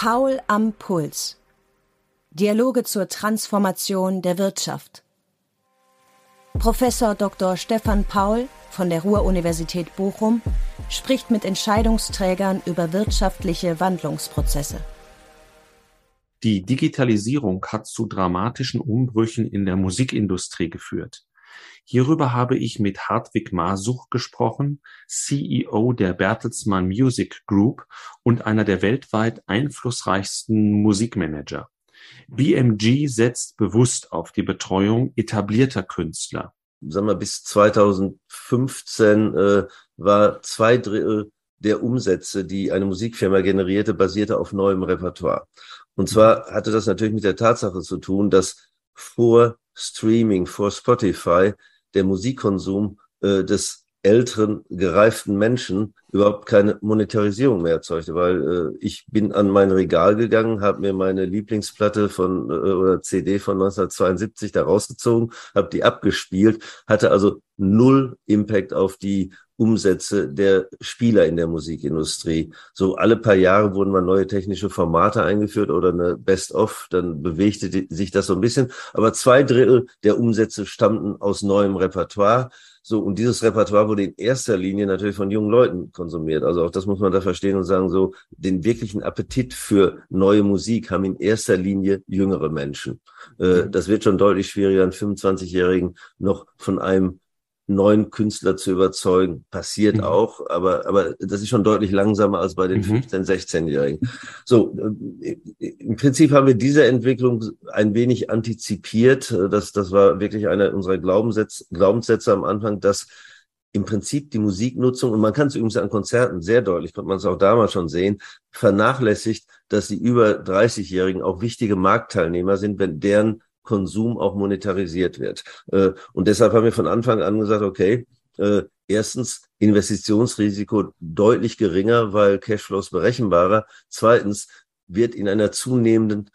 Paul am Puls. Dialoge zur Transformation der Wirtschaft. Professor Dr. Stefan Paul von der Ruhr-Universität Bochum spricht mit Entscheidungsträgern über wirtschaftliche Wandlungsprozesse. Die Digitalisierung hat zu dramatischen Umbrüchen in der Musikindustrie geführt. Hierüber habe ich mit Hartwig Masuch gesprochen, CEO der Bertelsmann Music Group und einer der weltweit einflussreichsten Musikmanager. BMG setzt bewusst auf die Betreuung etablierter Künstler. Sagen wir, bis 2015 war 2/3 der Umsätze, die eine Musikfirma generierte, basierte auf neuem Repertoire. Und zwar hatte das natürlich mit der Tatsache zu tun, dass vor Streaming, vor Spotify der Musikkonsum des älteren, gereiften Menschen überhaupt keine Monetarisierung mehr erzeugte, weil ich bin an mein Regal gegangen, habe mir meine Lieblingsplatte von oder CD von 1972 da rausgezogen, habe die abgespielt, hatte also null Impact auf die Umsätze der Spieler in der Musikindustrie. So alle paar Jahre wurden mal neue technische Formate eingeführt oder eine Best-of, dann bewegte sich das so ein bisschen. Aber 2/3 der Umsätze stammten aus neuem Repertoire. So, und dieses Repertoire wurde in erster Linie natürlich von jungen Leuten konsumiert. Also auch das muss man da verstehen und sagen, so den wirklichen Appetit für neue Musik haben in erster Linie jüngere Menschen. Das wird schon deutlich schwieriger, einen 25-Jährigen noch von einem neuen Künstler zu überzeugen. Passiert auch, aber das ist schon deutlich langsamer als bei den 15-, 16-Jährigen. So, im Prinzip haben wir diese Entwicklung ein wenig antizipiert. Das war wirklich einer unserer Glaubenssätze am Anfang, dass im Prinzip die Musiknutzung, und man kann es übrigens an Konzerten sehr deutlich, konnte man es auch damals schon sehen, vernachlässigt, dass die über 30-Jährigen auch wichtige Marktteilnehmer sind, wenn deren Konsum auch monetarisiert wird. Und deshalb haben wir von Anfang an gesagt, okay, erstens Investitionsrisiko deutlich geringer, weil Cashflows berechenbarer. Zweitens wird in einer zunehmenden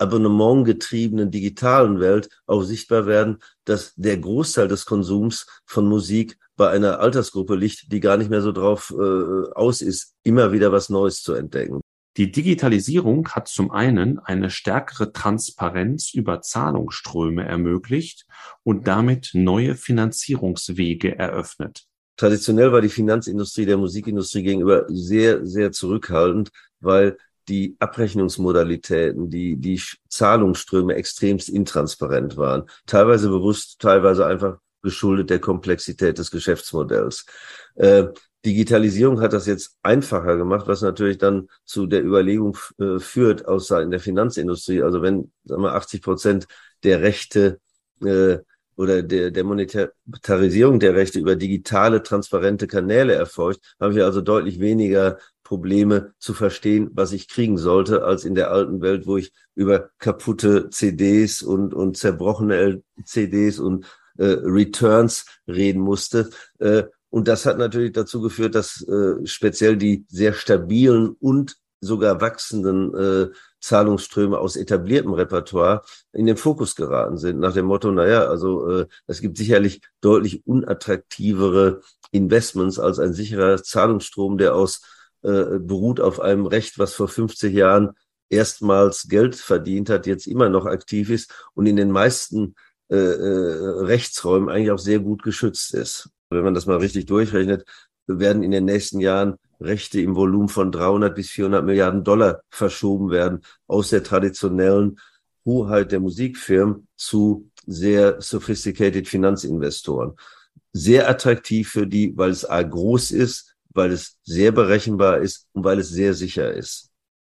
abonnementgetriebenen digitalen Welt auch sichtbar werden, dass der Großteil des Konsums von Musik bei einer Altersgruppe liegt, die gar nicht mehr so drauf aus ist, immer wieder was Neues zu entdecken. Die Digitalisierung hat zum einen eine stärkere Transparenz über Zahlungsströme ermöglicht und damit neue Finanzierungswege eröffnet. Traditionell war die Finanzindustrie der Musikindustrie gegenüber sehr, sehr zurückhaltend, weil die Abrechnungsmodalitäten, die Zahlungsströme extremst intransparent waren. Teilweise bewusst, teilweise einfach geschuldet der Komplexität des Geschäftsmodells. Digitalisierung hat das jetzt einfacher gemacht, was natürlich dann zu der Überlegung führt aus Seiten der Finanzindustrie. Also wenn, sagen wir, 80% der Rechte oder der Monetarisierung der Rechte über digitale, transparente Kanäle erfolgt, haben wir also deutlich weniger Probleme zu verstehen, was ich kriegen sollte, als in der alten Welt, wo ich über kaputte CDs und zerbrochene CDs und Returns reden musste. Und das hat natürlich dazu geführt, dass speziell die sehr stabilen und sogar wachsenden Zahlungsströme aus etabliertem Repertoire in den Fokus geraten sind. Nach dem Motto, es gibt sicherlich deutlich unattraktivere Investments als ein sicherer Zahlungsstrom, der beruht auf einem Recht, was vor 50 Jahren erstmals Geld verdient hat, jetzt immer noch aktiv ist und in den meisten Rechtsräumen eigentlich auch sehr gut geschützt ist. Wenn man das mal richtig durchrechnet, werden in den nächsten Jahren Rechte im Volumen von 300 bis 400 Milliarden Dollar verschoben werden aus der traditionellen Hoheit der Musikfirmen zu sehr sophisticated Finanzinvestoren. Sehr attraktiv für die, weil es groß ist, weil es sehr berechenbar ist und weil es sehr sicher ist.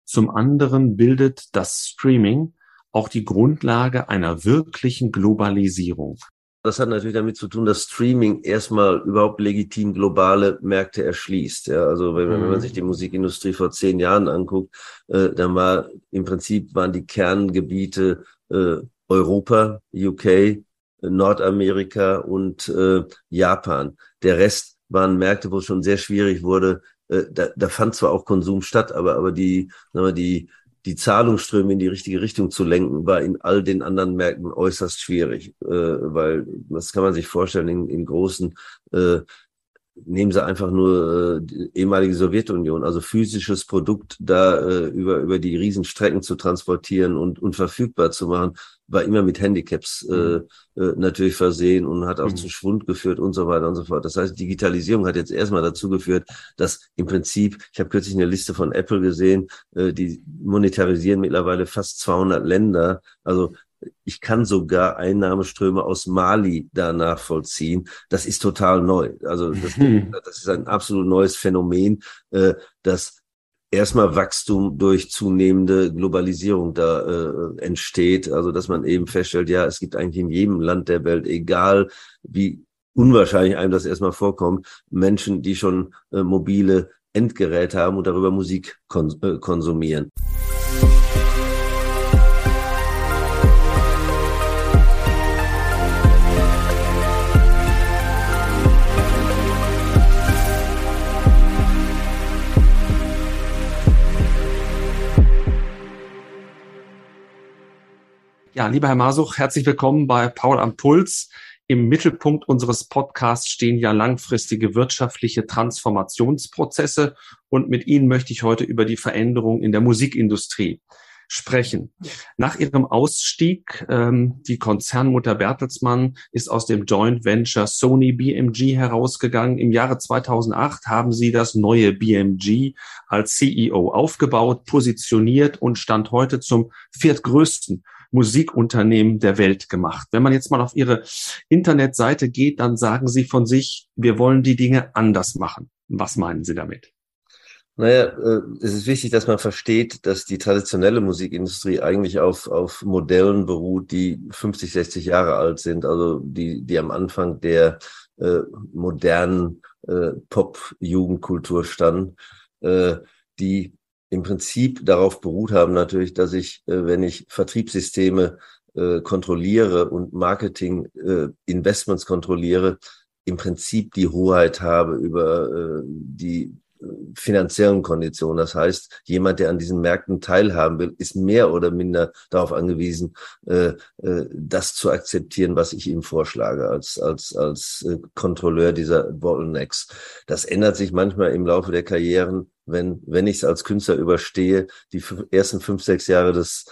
Zum anderen bildet das Streaming auch die Grundlage einer wirklichen Globalisierung. Das hat natürlich damit zu tun, dass Streaming erstmal überhaupt legitim globale Märkte erschließt. Ja, also wenn man sich die Musikindustrie vor 10 Jahren anguckt, dann waren die Kerngebiete Europa, UK, Nordamerika und Japan. Der Rest waren Märkte, wo es schon sehr schwierig wurde. Da fand zwar auch Konsum statt, aber die Zahlungsströme in die richtige Richtung zu lenken, war in all den anderen Märkten äußerst schwierig, weil, das kann man sich vorstellen, in großen nehmen sie einfach nur die ehemalige Sowjetunion, also physisches Produkt da über die Riesenstrecken zu transportieren und verfügbar zu machen, war immer mit Handicaps natürlich versehen und hat auch zu Schwund geführt und so weiter und so fort. Das heißt, Digitalisierung hat jetzt erstmal dazu geführt, dass im Prinzip, ich habe kürzlich eine Liste von Apple gesehen, die monetarisieren mittlerweile fast 200 Länder, also ich kann sogar Einnahmeströme aus Mali da nachvollziehen. Das ist total neu. Also das ist ein absolut neues Phänomen, dass erstmal Wachstum durch zunehmende Globalisierung da entsteht. Also dass man eben feststellt, ja, es gibt eigentlich in jedem Land der Welt, egal wie unwahrscheinlich einem das erstmal vorkommt, Menschen, die schon mobile Endgeräte haben und darüber Musik konsumieren. Ja, lieber Herr Masuch, herzlich willkommen bei Paul am Puls. Im Mittelpunkt unseres Podcasts stehen ja langfristige wirtschaftliche Transformationsprozesse und mit Ihnen möchte ich heute über die Veränderung in der Musikindustrie sprechen. Nach ihrem Ausstieg, die Konzernmutter Bertelsmann ist aus dem Joint Venture Sony BMG herausgegangen. Im Jahre 2008 haben sie das neue BMG als CEO aufgebaut, positioniert und Stand heute zum viertgrößten Musikunternehmen der Welt gemacht. Wenn man jetzt mal auf Ihre Internetseite geht, dann sagen Sie von sich, wir wollen die Dinge anders machen. Was meinen Sie damit? Naja, es ist wichtig, dass man versteht, dass die traditionelle Musikindustrie eigentlich auf Modellen beruht, die 50, 60 Jahre alt sind, also die am Anfang der modernen Pop-Jugendkultur standen, die im Prinzip darauf beruht haben natürlich, dass ich, wenn ich Vertriebssysteme kontrolliere und Marketing Investments kontrolliere, im Prinzip die Hoheit habe über die finanziellen Konditionen. Das heißt, jemand, der an diesen Märkten teilhaben will, ist mehr oder minder darauf angewiesen, das zu akzeptieren, was ich ihm vorschlage als Kontrolleur dieser Bottlenecks. Das ändert sich manchmal im Laufe der Karrieren. Wenn ich es als Künstler überstehe, die ersten 5, 6 Jahre des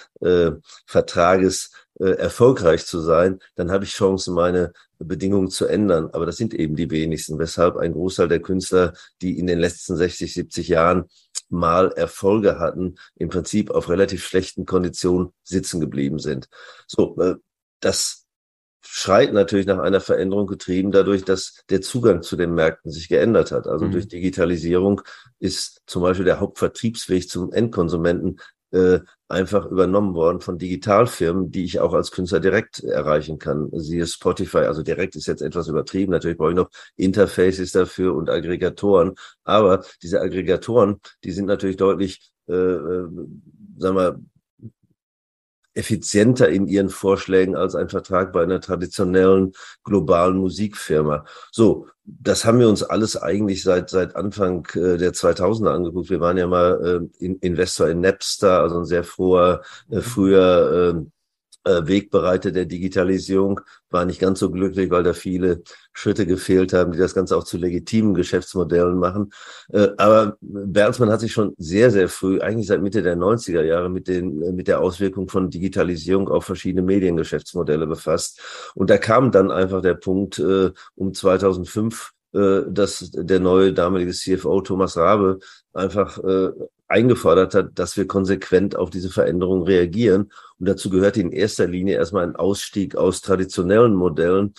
Vertrages erfolgreich zu sein, dann habe ich Chancen, meine Bedingungen zu ändern. Aber das sind eben die wenigsten, weshalb ein Großteil der Künstler, die in den letzten 60, 70 Jahren mal Erfolge hatten, im Prinzip auf relativ schlechten Konditionen sitzen geblieben sind. So, das schreit natürlich nach einer Veränderung, getrieben dadurch, dass der Zugang zu den Märkten sich geändert hat. Also durch Digitalisierung ist zum Beispiel der Hauptvertriebsweg zum Endkonsumenten einfach übernommen worden von Digitalfirmen, die ich auch als Künstler direkt erreichen kann. Siehe Spotify, also direkt ist jetzt etwas übertrieben. Natürlich brauche ich noch Interfaces dafür und Aggregatoren. Aber diese Aggregatoren, die sind natürlich deutlich, effizienter in ihren Vorschlägen als ein Vertrag bei einer traditionellen globalen Musikfirma. So, das haben wir uns alles eigentlich seit Anfang der 2000er angeguckt. Wir waren ja mal Investor in Napster, also ein sehr früher Wegbereiter der Digitalisierung, war nicht ganz so glücklich, weil da viele Schritte gefehlt haben, die das Ganze auch zu legitimen Geschäftsmodellen machen. Aber Bertelsmann hat sich schon sehr, sehr früh, eigentlich seit Mitte der 90er Jahre, mit der Auswirkung von Digitalisierung auf verschiedene Mediengeschäftsmodelle befasst. Und da kam dann einfach der Punkt um 2005, dass der neue damalige CFO Thomas Rabe einfach eingefordert hat, dass wir konsequent auf diese Veränderung reagieren. Und dazu gehörte in erster Linie erstmal ein Ausstieg aus traditionellen Modellen,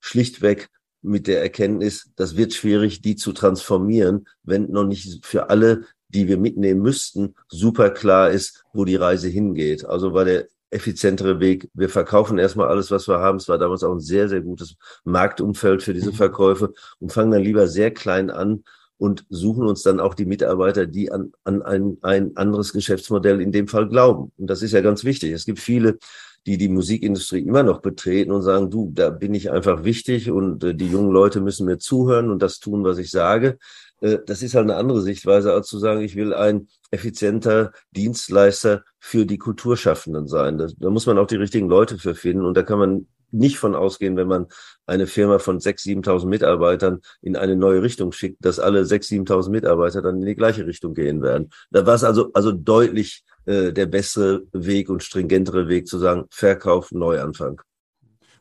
schlichtweg mit der Erkenntnis, das wird schwierig, die zu transformieren, wenn noch nicht für alle, die wir mitnehmen müssten, super klar ist, wo die Reise hingeht. Also war der effizientere Weg, wir verkaufen erstmal alles, was wir haben. Es war damals auch ein sehr, sehr gutes Marktumfeld für diese Verkäufe und fangen dann lieber sehr klein an, und suchen uns dann auch die Mitarbeiter, die an ein anderes Geschäftsmodell in dem Fall glauben. Und das ist ja ganz wichtig. Es gibt viele, die die Musikindustrie immer noch betreten und sagen, du, da bin ich einfach wichtig und die jungen Leute müssen mir zuhören und das tun, was ich sage. Das ist halt eine andere Sichtweise, als zu sagen, ich will ein effizienter Dienstleister für die Kulturschaffenden sein. Da muss man auch die richtigen Leute für finden und da kann man nicht von ausgehen, wenn man eine Firma von 6.000, 7.000 Mitarbeitern in eine neue Richtung schickt, dass alle 6.000, 7.000 Mitarbeiter dann in die gleiche Richtung gehen werden. Da war es also deutlich der bessere Weg und stringentere Weg zu sagen, Verkauf, Neuanfang.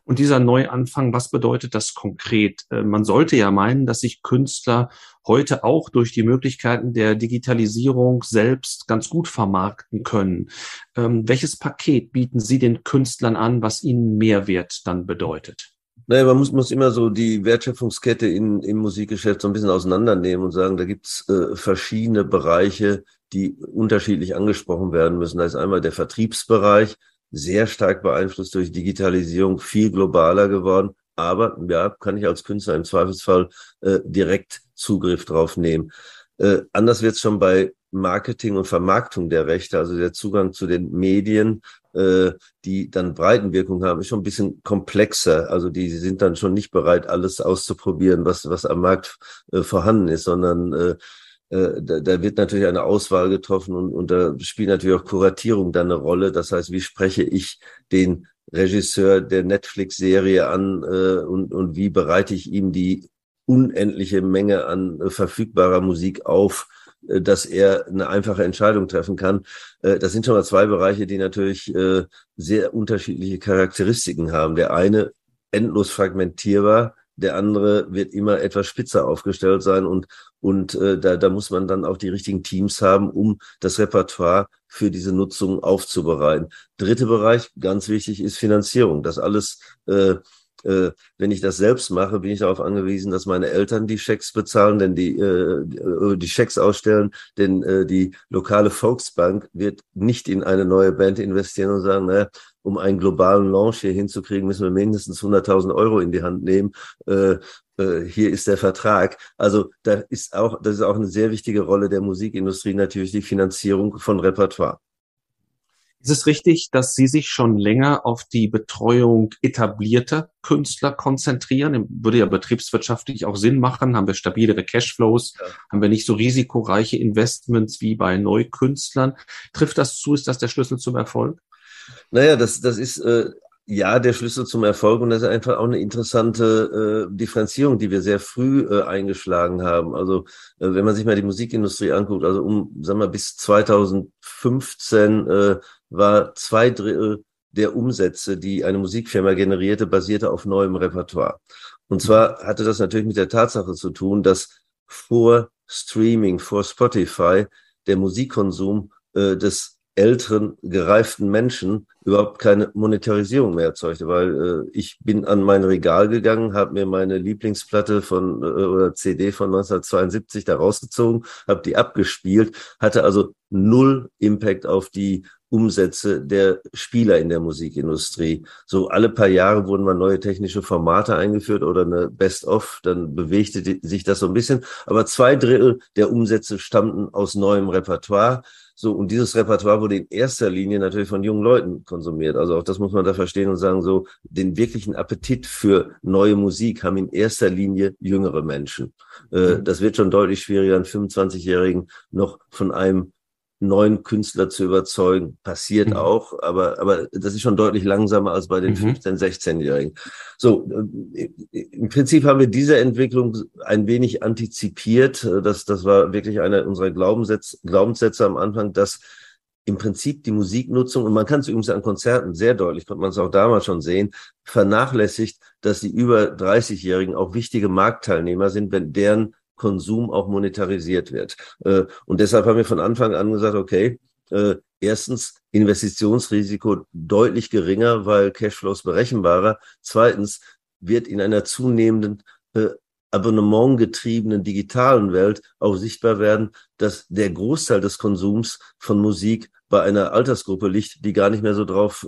Und dieser Neuanfang, was bedeutet das konkret? Man sollte ja meinen, dass sich Künstler heute auch durch die Möglichkeiten der Digitalisierung selbst ganz gut vermarkten können. Welches Paket bieten Sie den Künstlern an, was ihnen Mehrwert dann bedeutet? Naja, man muss immer so die Wertschöpfungskette im Musikgeschäft so ein bisschen auseinandernehmen und sagen, da gibt's verschiedene Bereiche, die unterschiedlich angesprochen werden müssen. Da ist einmal der Vertriebsbereich, sehr stark beeinflusst durch Digitalisierung, viel globaler geworden. Aber ja, kann ich als Künstler im Zweifelsfall direkt Zugriff drauf nehmen. Anders wird es schon bei Marketing und Vermarktung der Rechte, also der Zugang zu den Medien, die dann Breitenwirkung haben, ist schon ein bisschen komplexer. Also die sind dann schon nicht bereit, alles auszuprobieren, was am Markt vorhanden ist, sondern da wird natürlich eine Auswahl getroffen und da spielt natürlich auch Kuratierung dann eine Rolle. Das heißt, wie spreche ich den Regisseur der Netflix-Serie an und wie bereite ich ihm die unendliche Menge an verfügbarer Musik auf, dass er eine einfache Entscheidung treffen kann. Das sind schon mal zwei Bereiche, die natürlich sehr unterschiedliche Charakteristiken haben. Der eine endlos fragmentierbar, der andere wird immer etwas spitzer aufgestellt sein und da muss man dann auch die richtigen Teams haben, um das Repertoire für diese Nutzung aufzubereiten. Dritter Bereich, ganz wichtig, ist Finanzierung. Das alles, wenn ich das selbst mache, bin ich darauf angewiesen, dass meine Eltern die Schecks bezahlen, denn die Schecks ausstellen, denn die lokale Volksbank wird nicht in eine neue Band investieren und sagen, naja, um einen globalen Launch hier hinzukriegen, müssen wir mindestens 100.000 Euro in die Hand nehmen. Hier ist der Vertrag. Also das ist auch eine sehr wichtige Rolle der Musikindustrie, natürlich die Finanzierung von Repertoire. Ist es richtig, dass Sie sich schon länger auf die Betreuung etablierter Künstler konzentrieren? Würde ja betriebswirtschaftlich auch Sinn machen. Haben wir stabilere Cashflows? Ja. Haben wir nicht so risikoreiche Investments wie bei Neukünstlern? Trifft das zu? Ist das der Schlüssel zum Erfolg? Naja, das ist ja der Schlüssel zum Erfolg und das ist einfach auch eine interessante Differenzierung, die wir sehr früh eingeschlagen haben. Also wenn man sich mal die Musikindustrie anguckt, also bis 2015 war 2/3 der Umsätze, die eine Musikfirma generierte, basierte auf neuem Repertoire. Und zwar hatte das natürlich mit der Tatsache zu tun, dass vor Streaming, vor Spotify der Musikkonsum des älteren, gereiften Menschen überhaupt keine Monetarisierung mehr erzeugte, weil ich bin an mein Regal gegangen, habe mir meine Lieblingsplatte von oder CD von 1972 da rausgezogen, habe die abgespielt, hatte also null Impact auf die Umsätze der Spieler in der Musikindustrie. So alle paar Jahre wurden mal neue technische Formate eingeführt oder eine Best-of, dann bewegte sich das so ein bisschen, aber 2/3 der Umsätze stammten aus neuem Repertoire. So, und dieses Repertoire wurde in erster Linie natürlich von jungen Leuten konsumiert. Also auch das muss man da verstehen und sagen, so den wirklichen Appetit für neue Musik haben in erster Linie jüngere Menschen. Das wird schon deutlich schwieriger, einen 25-Jährigen noch von einem neuen Künstler zu überzeugen. Passiert auch, aber das ist schon deutlich langsamer als bei den 15-, 16-Jährigen. So, im Prinzip haben wir diese Entwicklung ein wenig antizipiert. Das war wirklich einer unserer Glaubenssätze am Anfang, dass im Prinzip die Musiknutzung, und man kann es übrigens an Konzerten sehr deutlich, konnte man es auch damals schon sehen, vernachlässigt, dass die über 30-Jährigen auch wichtige Marktteilnehmer sind, wenn deren Konsum auch monetarisiert wird. Und deshalb haben wir von Anfang an gesagt, okay, erstens Investitionsrisiko deutlich geringer, weil Cashflows berechenbarer. Zweitens wird in einer zunehmenden abonnementgetriebenen digitalen Welt auch sichtbar werden, dass der Großteil des Konsums von Musik bei einer Altersgruppe liegt, die gar nicht mehr so drauf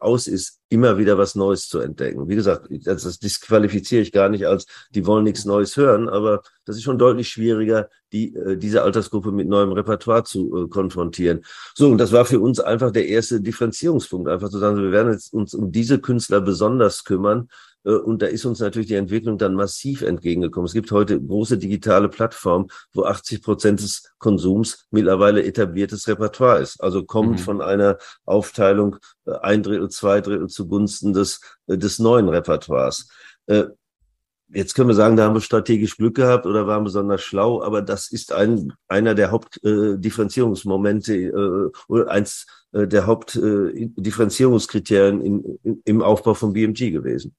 aus ist, immer wieder was Neues zu entdecken. Wie gesagt, das disqualifiziere ich gar nicht als, die wollen nichts Neues hören, aber das ist schon deutlich schwieriger, diese Altersgruppe mit neuem Repertoire zu konfrontieren. So, und das war für uns einfach der erste Differenzierungspunkt, einfach zu sagen, wir werden jetzt uns um diese Künstler besonders kümmern, Und da ist uns natürlich die Entwicklung dann massiv entgegengekommen. Es gibt heute große digitale Plattformen, wo 80% des Konsums mittlerweile etabliertes Repertoire ist. Also kommt von einer Aufteilung ein Drittel, zwei Drittel zugunsten des neuen Repertoires. Jetzt können wir sagen, da haben wir strategisch Glück gehabt oder waren besonders schlau, aber das ist einer der Hauptdifferenzierungsmomente oder eins der Hauptdifferenzierungskriterien im Aufbau von BMG gewesen.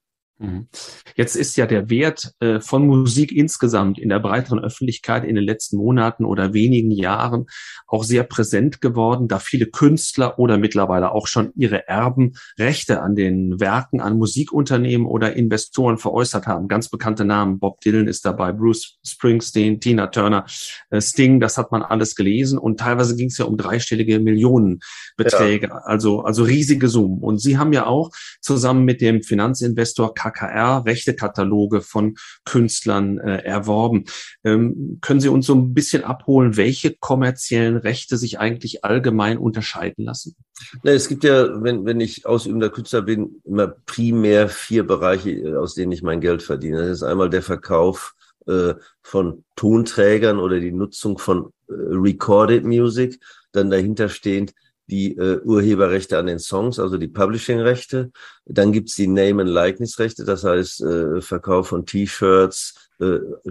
Jetzt ist ja der Wert von Musik insgesamt in der breiteren Öffentlichkeit in den letzten Monaten oder wenigen Jahren auch sehr präsent geworden, da viele Künstler oder mittlerweile auch schon ihre Erben Rechte an den Werken, an Musikunternehmen oder Investoren veräußert haben. Ganz bekannte Namen, Bob Dylan ist dabei, Bruce Springsteen, Tina Turner, Sting, das hat man alles gelesen und teilweise ging es ja um dreistellige Millionenbeträge, ja. Also riesige Summen. Und Sie haben ja auch zusammen mit dem Finanzinvestor KKR Rechte-Kataloge von Künstlern erworben. Können Sie uns so ein bisschen abholen, welche kommerziellen Rechte sich eigentlich allgemein unterscheiden lassen? Na, es gibt ja, wenn ich ausübender Künstler bin, immer primär vier Bereiche, aus denen ich mein Geld verdiene. Das ist einmal der Verkauf von Tonträgern oder die Nutzung von Recorded Music, dann dahinter stehend die Urheberrechte an den Songs, also die Publishing-Rechte. Dann gibt's die Name- und Likeness-Rechte, das heißt Verkauf von T-Shirts,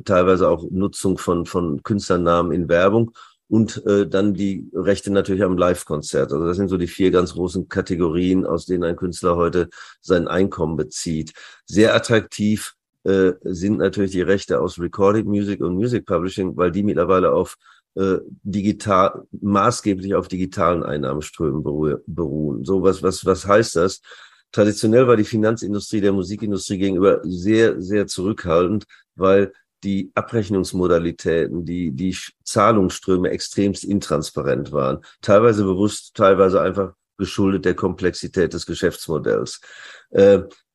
teilweise auch Nutzung von Künstlernamen in Werbung und dann die Rechte natürlich am Live-Konzert. Also das sind so die vier ganz großen Kategorien, aus denen ein Künstler heute sein Einkommen bezieht. Sehr attraktiv sind natürlich die Rechte aus Recorded Music und Music Publishing, weil die mittlerweile auf digital, maßgeblich auf digitalen Einnahmeströmen beruhen. So was heißt das? Traditionell war die Finanzindustrie der Musikindustrie gegenüber sehr, sehr zurückhaltend, weil die Abrechnungsmodalitäten, die Zahlungsströme extremst intransparent waren. Teilweise bewusst, teilweise einfach geschuldet der Komplexität des Geschäftsmodells.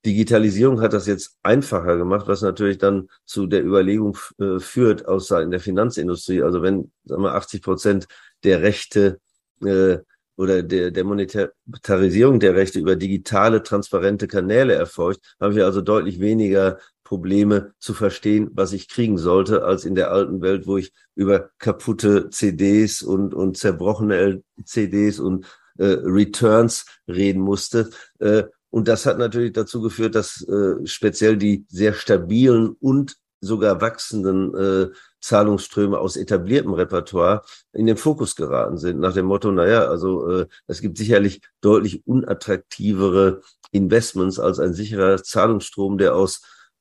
Digitalisierung hat das jetzt einfacher gemacht, was natürlich dann zu der Überlegung führt, außer in der Finanzindustrie. Also wenn, sagen wir, 80% der Rechte oder der Monetarisierung der Rechte über digitale, transparente Kanäle erfolgt, habe ich also deutlich weniger Probleme zu verstehen, was ich kriegen sollte, als in der alten Welt, wo ich über kaputte CDs und zerbrochene CDs und Returns reden musste. Und das hat natürlich dazu geführt, dass speziell die sehr stabilen und sogar wachsenden Zahlungsströme aus etabliertem Repertoire in den Fokus geraten sind. Nach dem Motto, es gibt sicherlich deutlich unattraktivere Investments als ein sicherer Zahlungsstrom, der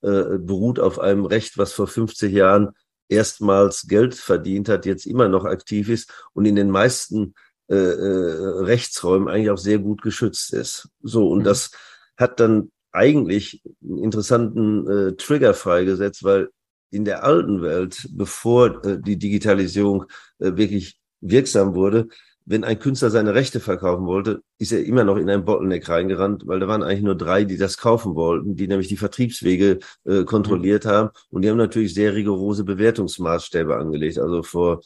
beruht auf einem Recht, was vor 50 Jahren erstmals Geld verdient hat, jetzt immer noch aktiv ist und in den meisten Rechtsräumen eigentlich auch sehr gut geschützt ist. So, und das hat dann eigentlich einen interessanten Trigger freigesetzt, weil in der alten Welt, bevor die Digitalisierung wirklich wirksam wurde, wenn ein Künstler seine Rechte verkaufen wollte, ist er immer noch in einen Bottleneck reingerannt, weil da waren eigentlich nur drei, die das kaufen wollten, die nämlich die Vertriebswege kontrolliert haben. Und die haben natürlich sehr rigorose Bewertungsmaßstäbe angelegt. Also vor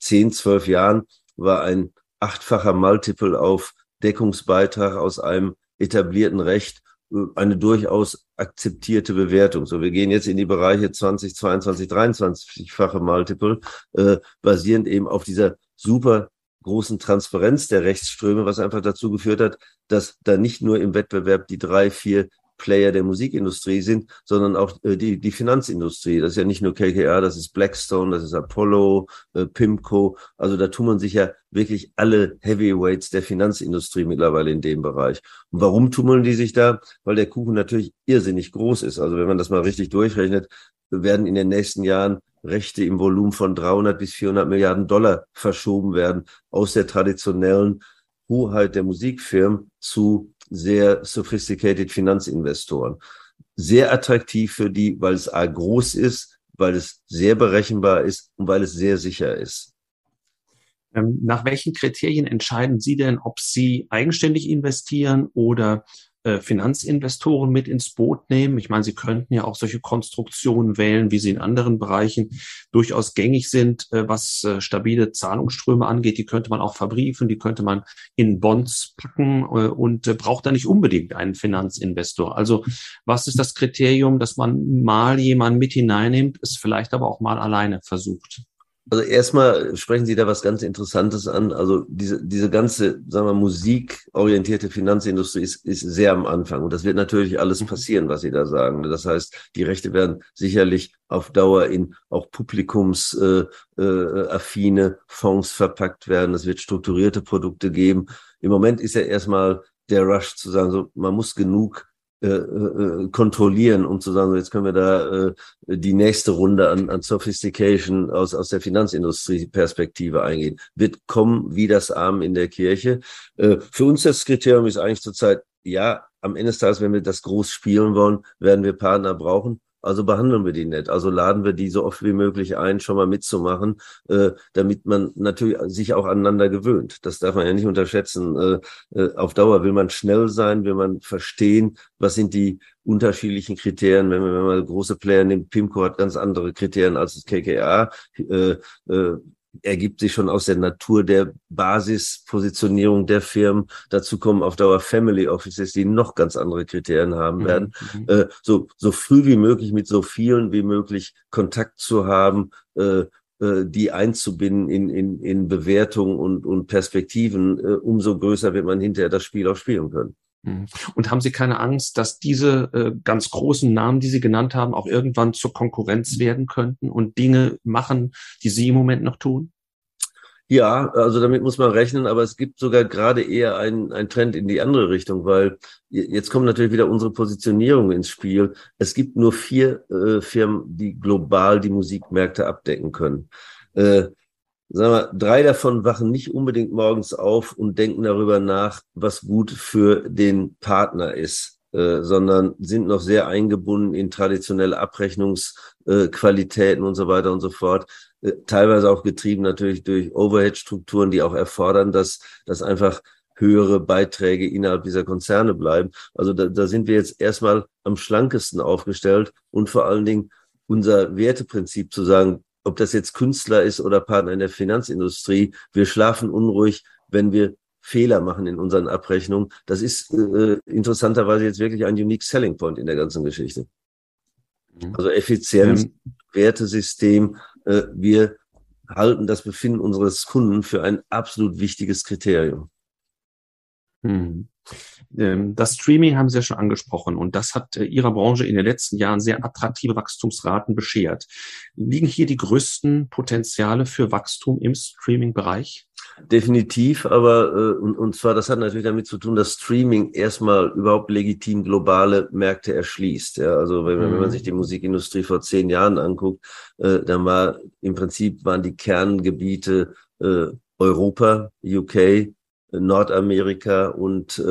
10, 12 Jahren war ein 8-facher Multiple auf Deckungsbeitrag aus einem etablierten Recht eine durchaus akzeptierte Bewertung. So, wir gehen jetzt in die Bereiche 20, 22, 23-fache Multiple, basierend eben auf dieser super großen Transparenz der Rechtsströme, was einfach dazu geführt hat, dass da nicht nur im Wettbewerb die 3, 4 Player der Musikindustrie sind, sondern auch die Finanzindustrie. Das ist ja nicht nur KKR, das ist Blackstone, das ist Apollo, Pimco. Also da tun man sich ja wirklich alle Heavyweights der Finanzindustrie mittlerweile in dem Bereich. Und warum tummeln die sich da? Weil der Kuchen natürlich irrsinnig groß ist. Also wenn man das mal richtig durchrechnet, werden in den nächsten Jahren Rechte im Volumen von 300 bis 400 Milliarden Dollar verschoben werden aus der traditionellen Hoheit der Musikfirmen zu sehr sophisticated Finanzinvestoren. Sehr attraktiv für die, weil es A, groß ist, weil es sehr berechenbar ist und weil es sehr sicher ist. Nach welchen Kriterien entscheiden Sie denn, ob Sie eigenständig investieren oder Finanzinvestoren mit ins Boot nehmen. Ich meine, sie könnten ja auch solche Konstruktionen wählen, wie sie in anderen Bereichen durchaus gängig sind, was stabile Zahlungsströme angeht. Die könnte man auch verbriefen, die könnte man in Bonds packen und braucht da nicht unbedingt einen Finanzinvestor. Also was ist das Kriterium, dass man mal jemanden mit hineinnimmt, es vielleicht aber auch mal alleine versucht? Also erstmal sprechen Sie da was ganz Interessantes an. Also diese ganze, sagen wir, musikorientierte Finanzindustrie ist sehr am Anfang. Und das wird natürlich alles passieren, was Sie da sagen. Das heißt, die Rechte werden sicherlich auf Dauer in auch publikumsaffine Fonds verpackt werden. Es wird strukturierte Produkte geben. Im Moment ist ja erstmal der Rush zu sagen, so, man muss genug kontrollieren, um zu sagen, jetzt können wir da die nächste Runde an Sophistication aus der Finanzindustrie-Perspektive eingehen. Wird kommen wie das Amen in der Kirche. Für uns das Kriterium ist eigentlich zurzeit, ja, am Ende des Tages, wenn wir das groß spielen wollen, werden wir Partner brauchen. Also behandeln wir die nicht. Also laden wir die so oft wie möglich ein, schon mal mitzumachen, damit man natürlich sich auch aneinander gewöhnt. Das darf man ja nicht unterschätzen. Auf Dauer will man schnell sein, will man verstehen, was sind die unterschiedlichen Kriterien. Wenn man große Player nimmt, Pimco hat ganz andere Kriterien als das KKR. Ergibt sich schon aus der Natur der Basispositionierung der Firmen. Dazu kommen auf Dauer Family Offices, die noch ganz andere Kriterien haben werden. Mhm. So früh wie möglich mit so vielen wie möglich Kontakt zu haben, die einzubinden in Bewertungen und Perspektiven, umso größer wird man hinterher das Spiel auch spielen können. Und haben Sie keine Angst, dass diese ganz großen Namen, die Sie genannt haben, auch irgendwann zur Konkurrenz werden könnten und Dinge machen, die Sie im Moment noch tun? Ja, also damit muss man rechnen, aber es gibt sogar gerade eher einen Trend in die andere Richtung, weil jetzt kommt natürlich wieder unsere Positionierung ins Spiel. Es gibt nur 4 Firmen, die global die Musikmärkte abdecken können. Sagen wir, 3 davon wachen nicht unbedingt morgens auf und denken darüber nach, was gut für den Partner ist, sondern sind noch sehr eingebunden in traditionelle Abrechnungsqualitäten und so weiter und so fort. Teilweise auch getrieben natürlich durch Overhead-Strukturen, die auch erfordern, dass einfach höhere Beiträge innerhalb dieser Konzerne bleiben. Also da sind wir jetzt erstmal am schlankesten aufgestellt und vor allen Dingen unser Werteprinzip zu sagen, ob das jetzt Künstler ist oder Partner in der Finanzindustrie, wir schlafen unruhig, wenn wir Fehler machen in unseren Abrechnungen. Das ist interessanterweise jetzt wirklich ein unique selling point in der ganzen Geschichte. Also Effizienz, Wertesystem, wir halten das Befinden unseres Kunden für ein absolut wichtiges Kriterium. Mhm. Das Streaming haben Sie ja schon angesprochen und das hat Ihrer Branche in den letzten Jahren sehr attraktive Wachstumsraten beschert. Liegen hier die größten Potenziale für Wachstum im Streaming-Bereich? Definitiv, aber und zwar, das hat natürlich damit zu tun, dass Streaming erstmal überhaupt legitim globale Märkte erschließt. Ja, also wenn man sich die Musikindustrie vor 10 Jahren anguckt, dann war im Prinzip waren die Kerngebiete Europa, UK, Nordamerika und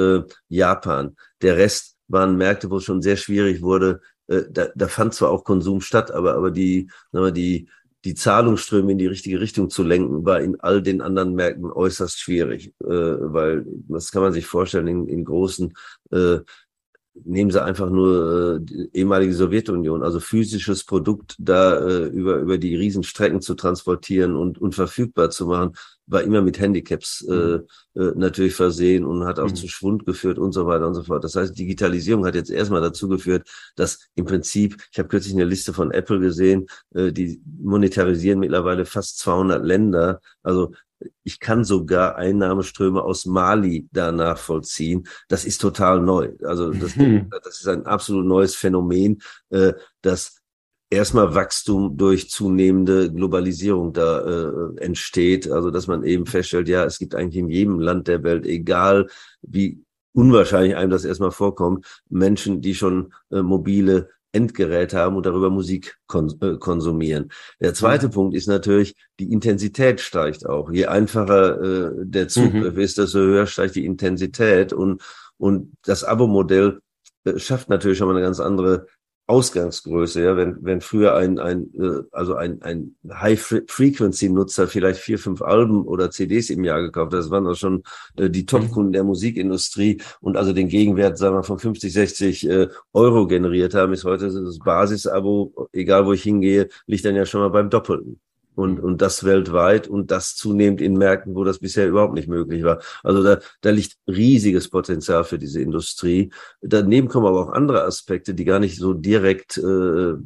Japan. Der Rest waren Märkte, wo es schon sehr schwierig wurde. Da fand zwar auch Konsum statt, aber die Zahlungsströme in die richtige Richtung zu lenken, war in all den anderen Märkten äußerst schwierig. Weil, das kann man sich vorstellen, in großen, nehmen Sie einfach nur die ehemalige Sowjetunion, also physisches Produkt da über die Riesenstrecken zu transportieren und verfügbar zu machen, war immer mit Handicaps natürlich versehen und hat auch zu Schwund geführt und so weiter und so fort. Das heißt, Digitalisierung hat jetzt erstmal dazu geführt, dass im Prinzip, ich habe kürzlich eine Liste von Apple gesehen, die monetarisieren mittlerweile fast 200 Länder, also ich kann sogar Einnahmeströme aus Mali da nachvollziehen. Das ist total neu. Also das ist ein absolut neues Phänomen, dass erstmal Wachstum durch zunehmende Globalisierung da entsteht. Also dass man eben feststellt, ja, es gibt eigentlich in jedem Land der Welt, egal wie unwahrscheinlich einem das erstmal vorkommt, Menschen, die schon mobile Endgerät haben und darüber Musik konsumieren. Der zweite Punkt ist natürlich, die Intensität steigt auch. Je einfacher der Zugriff ist, desto höher steigt die Intensität. Und das Abo-Modell schafft natürlich schon mal eine ganz andere Ausgangsgröße, ja, wenn früher ein High-Frequency-Nutzer vielleicht 4, 5 Alben oder CDs im Jahr gekauft hat, das waren auch schon die Top-Kunden der Musikindustrie und also den Gegenwert, sagen wir, von 50, 60 Euro generiert haben, ist heute das Basisabo, egal wo ich hingehe, liegt dann ja schon mal beim Doppelten. Und das weltweit und das zunehmend in Märkten, wo das bisher überhaupt nicht möglich war. Also da liegt riesiges Potenzial für diese Industrie. Daneben kommen aber auch andere Aspekte, die gar nicht so direkt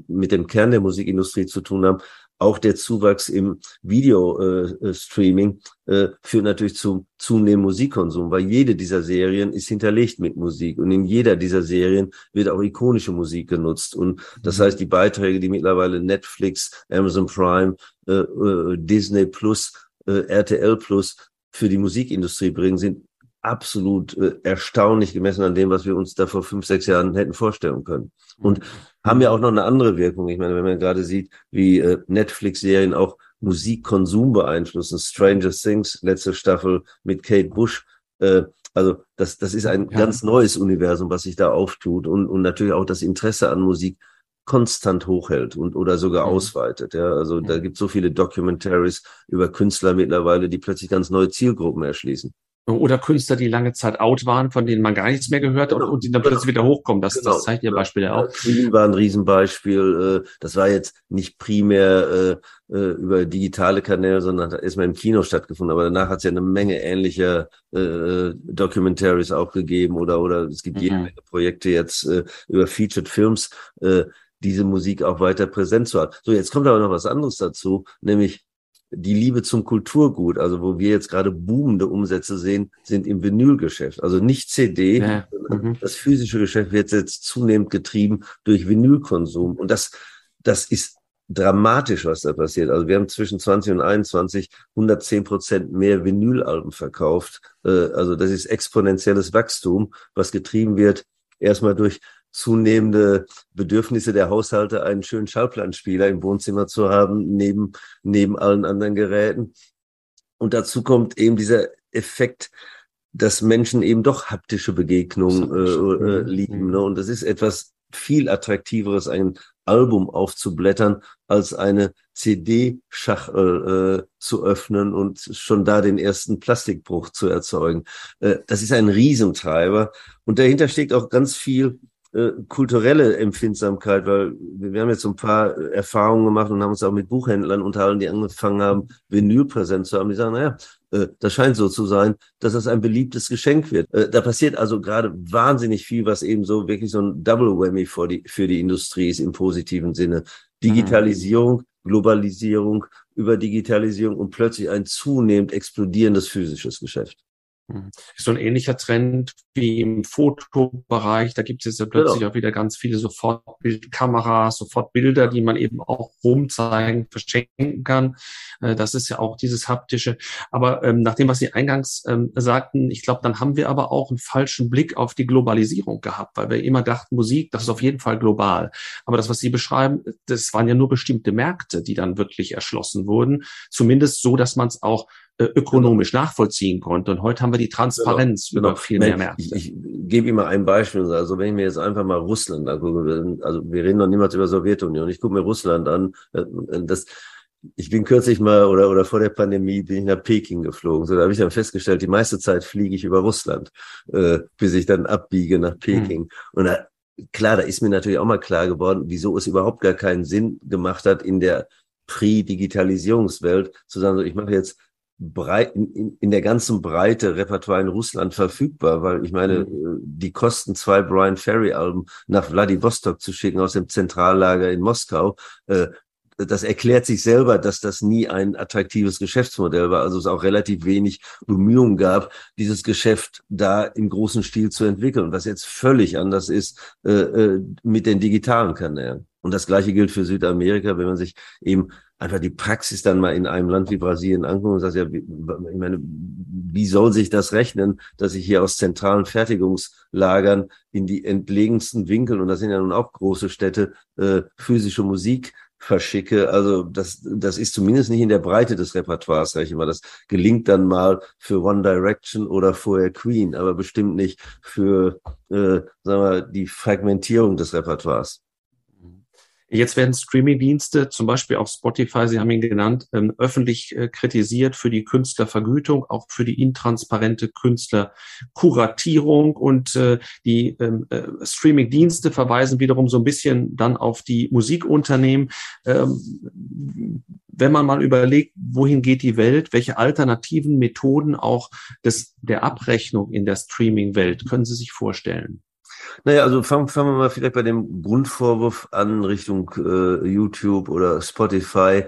mit dem Kern der Musikindustrie zu tun haben. Auch der Zuwachs im Video-Streaming führt natürlich zum zunehmenden Musikkonsum, weil jede dieser Serien ist hinterlegt mit Musik und in jeder dieser Serien wird auch ikonische Musik genutzt. Und das heißt, die Beiträge, die mittlerweile Netflix, Amazon Prime, Disney Plus, RTL Plus für die Musikindustrie bringen, sind absolut erstaunlich gemessen an dem, was wir uns da vor 5, 6 Jahren hätten vorstellen können. Und haben ja auch noch eine andere Wirkung. Ich meine, wenn man gerade sieht, wie Netflix-Serien auch Musikkonsum beeinflussen. Stranger Things, letzte Staffel mit Kate Bush. Also das ist ein ganz neues Universum, was sich da auftut und natürlich auch das Interesse an Musik konstant hochhält und oder sogar ausweitet. Ja, also da gibt es so viele Documentaries über Künstler mittlerweile, die plötzlich ganz neue Zielgruppen erschließen. Oder Künstler, die lange Zeit out waren, von denen man gar nichts mehr gehört hat und die dann plötzlich wieder hochkommen. Das zeigt ihr Beispiel ja auch. Queen war ein Riesenbeispiel. Das war jetzt nicht primär über digitale Kanäle, sondern hat erstmal im Kino stattgefunden. Aber danach hat es ja eine Menge ähnlicher Documentaries auch gegeben. Oder es gibt jede Menge Projekte jetzt über Featured Films, diese Musik auch weiter präsent zu haben. So, jetzt kommt aber noch was anderes dazu, nämlich die Liebe zum Kulturgut, also wo wir jetzt gerade boomende Umsätze sehen, sind im Vinylgeschäft. Also nicht CD, sondern das physische Geschäft wird jetzt zunehmend getrieben durch Vinylkonsum. Und das ist dramatisch, was da passiert. Also wir haben zwischen 20 und 21 110% mehr Vinylalben verkauft. Also das ist exponentielles Wachstum, was getrieben wird erstmal durch zunehmende Bedürfnisse der Haushalte, einen schönen Schallplattenspieler im Wohnzimmer zu haben, neben allen anderen Geräten. Und dazu kommt eben dieser Effekt, dass Menschen eben doch haptische Begegnungen lieben. Ne? Und das ist etwas viel Attraktiveres, ein Album aufzublättern, als eine CD-Schachtel zu öffnen und schon da den ersten Plastikbruch zu erzeugen. Das ist ein Riesentreiber. Und dahinter steckt auch ganz viel kulturelle Empfindsamkeit, weil wir haben jetzt so ein paar Erfahrungen gemacht und haben uns auch mit Buchhändlern unterhalten, die angefangen haben, Vinyl präsent zu haben. Die sagen, naja, das scheint so zu sein, dass das ein beliebtes Geschenk wird. Da passiert also gerade wahnsinnig viel, was eben so wirklich so ein Double Whammy für die Industrie ist im positiven Sinne. Digitalisierung, Globalisierung, Überdigitalisierung und plötzlich ein zunehmend explodierendes physisches Geschäft. So ein ähnlicher Trend wie im Fotobereich, da gibt es jetzt ja plötzlich auch wieder ganz viele Sofortbildkameras, Sofortbilder, die man eben auch rumzeigen, verschenken kann. Das ist ja auch dieses Haptische. Aber nach dem, was Sie eingangs sagten, ich glaube, dann haben wir aber auch einen falschen Blick auf die Globalisierung gehabt, weil wir immer dachten, Musik, das ist auf jeden Fall global. Aber das, was Sie beschreiben, das waren ja nur bestimmte Märkte, die dann wirklich erschlossen wurden. Zumindest so, dass man es auch ökonomisch nachvollziehen konnte. Und heute haben wir die Transparenz über viel mehr Märkte. Ich gebe Ihnen mal ein Beispiel. Also wenn ich mir jetzt einfach mal Russland angucke, also wir reden noch niemals über Sowjetunion. Ich gucke mir Russland an. Ich bin kürzlich mal oder vor der Pandemie bin ich nach Peking geflogen. So, da habe ich dann festgestellt, die meiste Zeit fliege ich über Russland, bis ich dann abbiege nach Peking. Und da ist mir natürlich auch mal klar geworden, wieso es überhaupt gar keinen Sinn gemacht hat, in der Pre-Digitalisierungswelt zu sagen, so, ich mache jetzt in der ganzen Breite Repertoire in Russland verfügbar, weil ich meine, die Kosten, 2 Brian Ferry-Alben nach Vladivostok zu schicken aus dem Zentrallager in Moskau, das erklärt sich selber, dass das nie ein attraktives Geschäftsmodell war. Also es auch relativ wenig Bemühungen gab, dieses Geschäft da im großen Stil zu entwickeln, was jetzt völlig anders ist mit den digitalen Kanälen. Und das Gleiche gilt für Südamerika, wenn man sich eben einfach die Praxis dann mal in einem Land wie Brasilien angucken und sagt, ja, ich meine, wie soll sich das rechnen, dass ich hier aus zentralen Fertigungslagern in die entlegensten Winkel, und das sind ja nun auch große Städte, physische Musik verschicke. Also das ist zumindest nicht in der Breite des Repertoires, sag ich mal. Das gelingt dann mal für One Direction oder vorher Queen, aber bestimmt nicht für sagen wir, die Fragmentierung des Repertoires. Jetzt werden Streaming-Dienste, zum Beispiel auch Spotify, Sie haben ihn genannt, öffentlich kritisiert für die Künstlervergütung, auch für die intransparente Künstlerkuratierung. Und die Streaming-Dienste verweisen wiederum so ein bisschen dann auf die Musikunternehmen. Wenn man mal überlegt, wohin geht die Welt, welche alternativen Methoden auch der Abrechnung in der Streaming-Welt können Sie sich vorstellen? Naja, also fangen wir mal vielleicht bei dem Grundvorwurf an Richtung YouTube oder Spotify.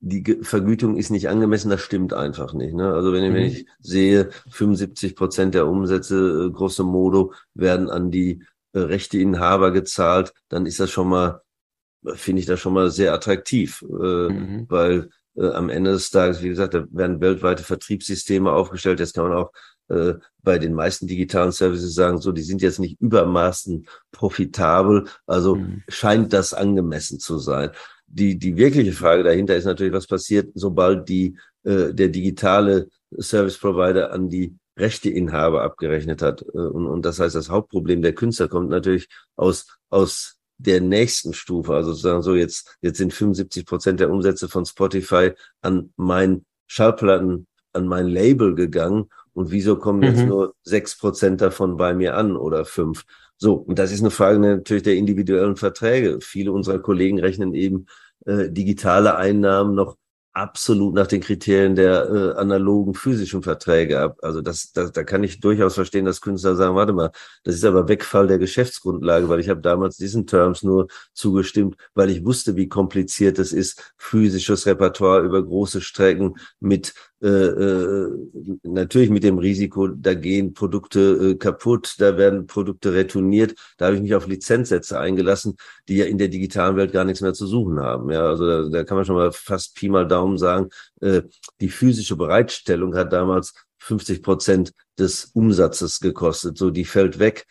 Die Vergütung ist nicht angemessen, das stimmt einfach nicht. Ne? Also wenn ich sehe, 75% der Umsätze, grosso modo, werden an die Rechteinhaber gezahlt, dann ist das schon mal, finde ich das schon mal sehr attraktiv, weil am Ende des Tages, wie gesagt, da werden weltweite Vertriebssysteme aufgestellt. Jetzt kann man auch bei den meisten digitalen Services sagen, so, die sind jetzt nicht übermaßen profitabel, also scheint das angemessen zu sein. Die wirkliche Frage dahinter ist natürlich, was passiert, sobald der digitale Service Provider an die Rechteinhaber abgerechnet hat. Und das heißt, das Hauptproblem der Künstler kommt natürlich aus der nächsten Stufe, also sozusagen so, jetzt sind 75% der Umsätze von Spotify an meinen Schallplatten, an mein Label gegangen, und wieso kommen jetzt nur 6% davon bei mir an oder 5%? So, und das ist eine Frage natürlich der individuellen Verträge. Viele unserer Kollegen rechnen eben digitale Einnahmen noch absolut nach den Kriterien der analogen physischen Verträge ab. Also da kann ich durchaus verstehen, dass Künstler sagen, warte mal, das ist aber Wegfall der Geschäftsgrundlage, weil ich habe damals diesen Terms nur zugestimmt, weil ich wusste, wie kompliziert es ist, physisches Repertoire über große Strecken mit natürlich mit dem Risiko, da gehen Produkte kaputt, da werden Produkte retourniert. Da habe ich mich auf Lizenzsätze eingelassen, die ja in der digitalen Welt gar nichts mehr zu suchen haben. Ja, also da kann man schon mal fast Pi mal Daumen sagen, die physische Bereitstellung hat damals 50% des Umsatzes gekostet. So, die fällt weg.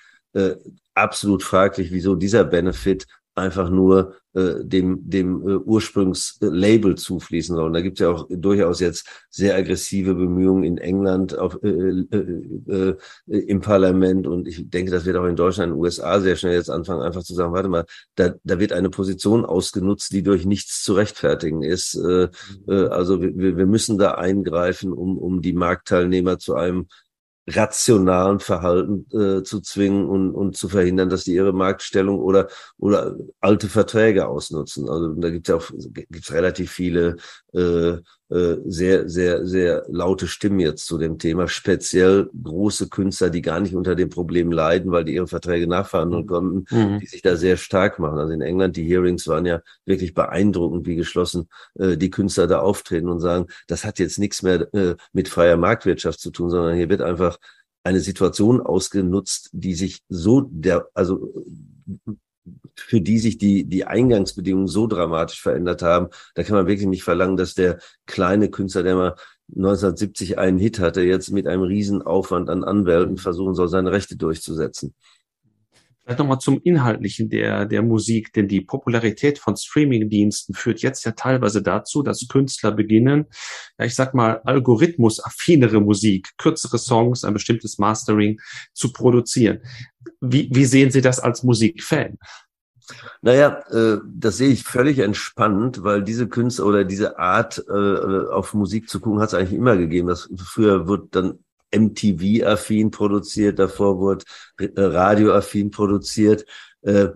Absolut fraglich, wieso dieser Benefit einfach nur dem Ursprungslabel zufließen soll. Und da gibt es ja auch durchaus jetzt sehr aggressive Bemühungen in England im Parlament, und ich denke, das wird auch in Deutschland und den USA sehr schnell jetzt anfangen, einfach zu sagen, warte mal, da wird eine Position ausgenutzt, die durch nichts zu rechtfertigen ist. Also wir müssen da eingreifen, um die Marktteilnehmer zu einem rationalen Verhalten zu zwingen und zu verhindern, dass die ihre Marktstellung oder alte Verträge ausnutzen. Also da gibt's relativ viele sehr, sehr, sehr laute Stimmen jetzt zu dem Thema, speziell große Künstler, die gar nicht unter dem Problem leiden, weil die ihre Verträge nachverhandeln konnten, die sich da sehr stark machen. Also in England, die Hearings waren ja wirklich beeindruckend, wie geschlossen die Künstler da auftreten und sagen, das hat jetzt nichts mehr mit freier Marktwirtschaft zu tun, sondern hier wird einfach eine Situation ausgenutzt, die sich für die sich die Eingangsbedingungen so dramatisch verändert haben, da kann man wirklich nicht verlangen, dass der kleine Künstler, der mal 1970 einen Hit hatte, jetzt mit einem Riesenaufwand an Anwälten versuchen soll, seine Rechte durchzusetzen. Vielleicht nochmal zum Inhaltlichen der Musik, denn die Popularität von Streaming-Diensten führt jetzt ja teilweise dazu, dass Künstler beginnen, ja, ich sag mal, algorithmusaffinere Musik, kürzere Songs, ein bestimmtes Mastering zu produzieren. Wie sehen Sie das als Musikfan? Naja, das sehe ich völlig entspannt, weil diese Künstler oder diese Art, auf Musik zu gucken, hat es eigentlich immer gegeben. Früher wurde dann MTV-affin produziert, davor wurde Radio-affin produziert. Sagen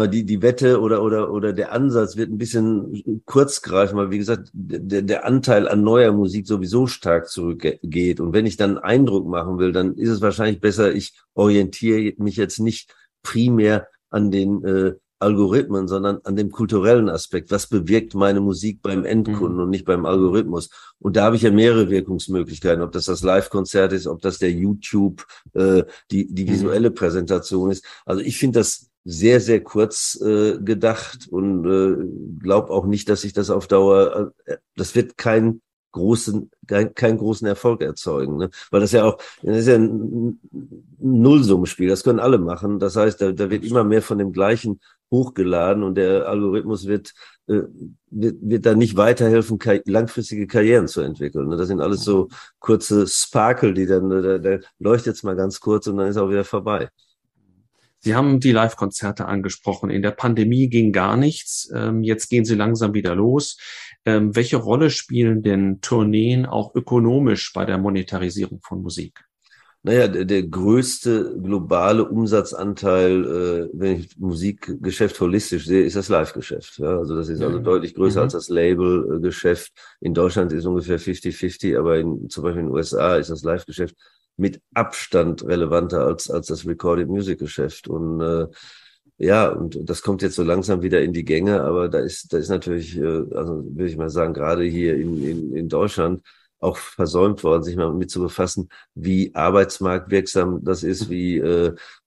wir, die Wette oder der Ansatz wird ein bisschen kurz greifen, weil, wie gesagt, der Anteil an neuer Musik sowieso stark zurückgeht. Und wenn ich dann einen Eindruck machen will, dann ist es wahrscheinlich besser, ich orientiere mich jetzt nicht primär an den Algorithmen, sondern an dem kulturellen Aspekt. Was bewirkt meine Musik beim Endkunden und nicht beim Algorithmus? Und da habe ich ja mehrere Wirkungsmöglichkeiten, ob das Live-Konzert ist, ob das der YouTube, die visuelle Präsentation ist. Also ich finde das sehr, sehr kurz gedacht und glaube auch nicht, dass ich das auf Dauer, das wird keinen großen Erfolg erzeugen, ne? Weil das ist ja ein Nullsummenspiel, das können alle machen. Das heißt, da wird immer mehr von dem Gleichen hochgeladen und der Algorithmus wird da nicht weiterhelfen, langfristige Karrieren zu entwickeln. Ne? Das sind alles so kurze Sparkle, die dann, da leuchtet es mal ganz kurz und dann ist auch wieder vorbei. Sie haben die Live-Konzerte angesprochen. In der Pandemie ging gar nichts. Jetzt gehen sie langsam wieder los. Welche Rolle spielen denn Tourneen auch ökonomisch bei der Monetarisierung von Musik? Naja, der größte globale Umsatzanteil, wenn ich Musikgeschäft holistisch sehe, ist das Live-Geschäft. Ja? Also das ist also deutlich größer als das Label-Geschäft. In Deutschland ist ungefähr 50-50, aber zum Beispiel in den USA ist das Live-Geschäft mit Abstand relevanter als das Recorded-Music-Geschäft. Und und das kommt jetzt so langsam wieder in die Gänge, aber da ist natürlich, also würde ich mal sagen, gerade hier in Deutschland, auch versäumt worden, sich mal mit zu befassen, wie arbeitsmarktwirksam das ist, wie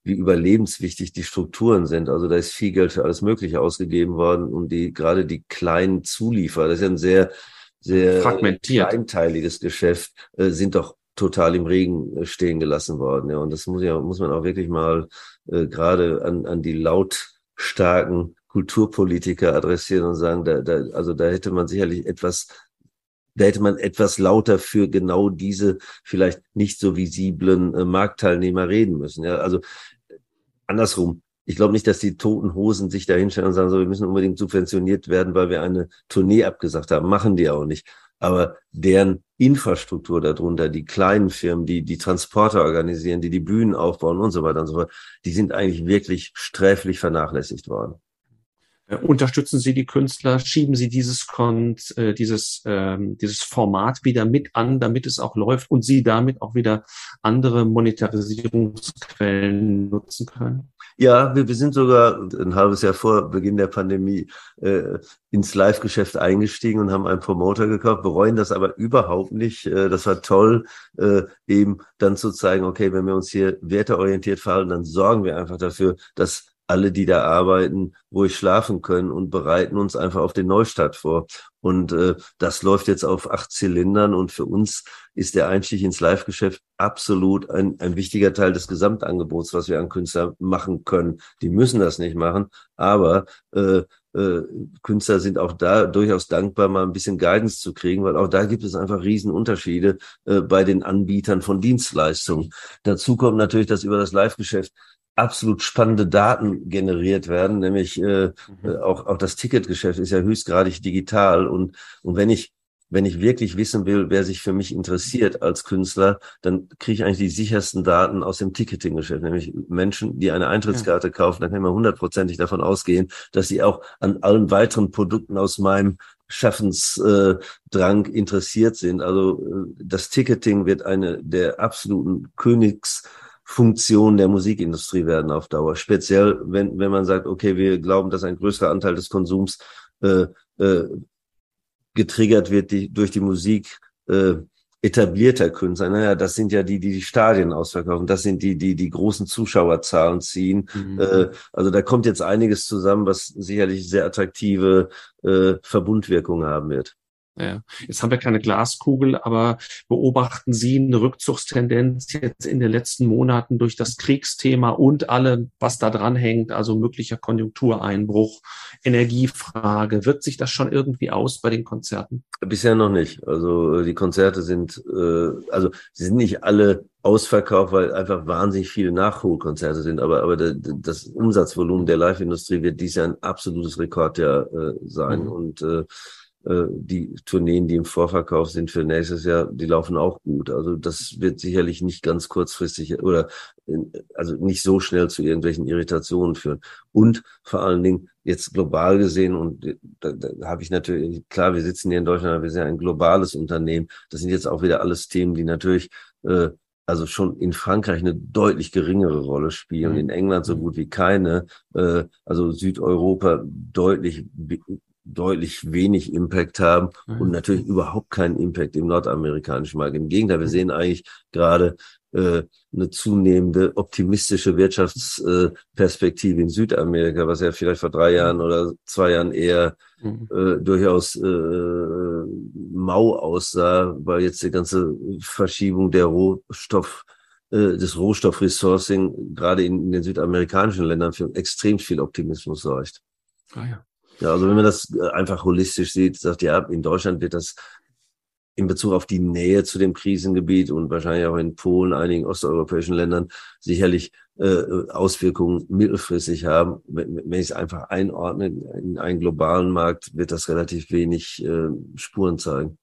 überlebenswichtig die Strukturen sind. Also da ist viel Geld für alles Mögliche ausgegeben worden, um gerade die kleinen Zulieferer, das ist ja ein sehr, sehr fragmentiert, kleinteiliges Geschäft, sind doch total im Regen stehen gelassen worden. Ja, und das muss man auch wirklich mal gerade an die lautstarken Kulturpolitiker adressieren und sagen, da hätte man etwas lauter für genau diese vielleicht nicht so visiblen Marktteilnehmer reden müssen. Ja, also andersrum. Ich glaube nicht, dass die Toten Hosen sich dahinstellen und sagen, so, wir müssen unbedingt subventioniert werden, weil wir eine Tournee abgesagt haben. Machen die auch nicht. Aber deren Infrastruktur darunter, die kleinen Firmen, die Transporter organisieren, die Bühnen aufbauen und so weiter und so fort, die sind eigentlich wirklich sträflich vernachlässigt worden. Unterstützen Sie die Künstler, schieben Sie dieses Format wieder mit an, damit es auch läuft und Sie damit auch wieder andere Monetarisierungsquellen nutzen können? Ja, wir sind sogar ein halbes Jahr vor Beginn der Pandemie ins Live-Geschäft eingestiegen und haben einen Promoter gekauft, bereuen das aber überhaupt nicht. Das war toll, eben dann zu zeigen, okay, wenn wir uns hier werteorientiert verhalten, dann sorgen wir einfach dafür, dass alle, die da arbeiten, ruhig schlafen können und bereiten uns einfach auf den Neustart vor. Und das läuft jetzt auf 8 Zylindern und für uns ist der Einstieg ins Live-Geschäft absolut ein wichtiger Teil des Gesamtangebots, was wir an Künstlern machen können. Die müssen das nicht machen, aber Künstler sind auch da durchaus dankbar, mal ein bisschen Guidance zu kriegen, weil auch da gibt es einfach Riesenunterschiede bei den Anbietern von Dienstleistungen. Dazu kommt natürlich, dass über das Live-Geschäft absolut spannende Daten generiert werden, nämlich auch das Ticketgeschäft ist ja höchstgradig digital und wenn ich wirklich wissen will, wer sich für mich interessiert als Künstler, dann kriege ich eigentlich die sichersten Daten aus dem Ticketing-Geschäft, nämlich Menschen, die eine Eintrittskarte kaufen, dann kann man 100%ig davon ausgehen, dass sie auch an allen weiteren Produkten aus meinem Schaffensdrang interessiert sind. Also das Ticketing wird eine der absoluten Königsfunktionen der Musikindustrie werden auf Dauer. Speziell, wenn man sagt, okay, wir glauben, dass ein größerer Anteil des Konsums getriggert wird durch die Musik etablierter Künstler. Naja, das sind ja die Stadien ausverkaufen. Das sind die großen Zuschauerzahlen ziehen. Mhm. Also da kommt jetzt einiges zusammen, was sicherlich sehr attraktive Verbundwirkungen haben wird. Ja. Jetzt haben wir keine Glaskugel, aber beobachten Sie eine Rückzugstendenz jetzt in den letzten Monaten durch das Kriegsthema und allem, was da dran hängt, also möglicher Konjunktureinbruch, Energiefrage? Wirkt sich das schon irgendwie aus bei den Konzerten? Bisher noch nicht. Also die Konzerte sind nicht alle ausverkauft, weil einfach wahnsinnig viele Nachholkonzerte sind, aber das Umsatzvolumen der Live-Industrie wird dieses Jahr ein absolutes Rekordjahr sein und die Tourneen, die im Vorverkauf sind für nächstes Jahr, die laufen auch gut. Also das wird sicherlich nicht ganz kurzfristig oder nicht so schnell zu irgendwelchen Irritationen führen. Und vor allen Dingen jetzt global gesehen, und da habe ich natürlich, klar, wir sitzen hier in Deutschland, aber wir sind ja ein globales Unternehmen. Das sind jetzt auch wieder alles Themen, die natürlich schon in Frankreich eine deutlich geringere Rolle spielen, in England so gut wie keine. Also Südeuropa deutlich wenig Impact haben und natürlich überhaupt keinen Impact im nordamerikanischen Markt. Im Gegenteil, wir sehen eigentlich gerade eine zunehmende optimistische Wirtschaftsperspektive in Südamerika, was ja vielleicht vor 3 Jahren oder 2 Jahren eher durchaus mau aussah, weil jetzt die ganze Verschiebung der des Rohstoffresourcing gerade in den südamerikanischen Ländern für extrem viel Optimismus sorgt. Ah ja. Ja, also wenn man das einfach holistisch sieht, sagt ja, in Deutschland wird das in Bezug auf die Nähe zu dem Krisengebiet und wahrscheinlich auch in Polen, einigen osteuropäischen Ländern sicherlich Auswirkungen mittelfristig haben. Wenn ich es einfach einordne in einen globalen Markt, wird das relativ wenig Spuren zeigen.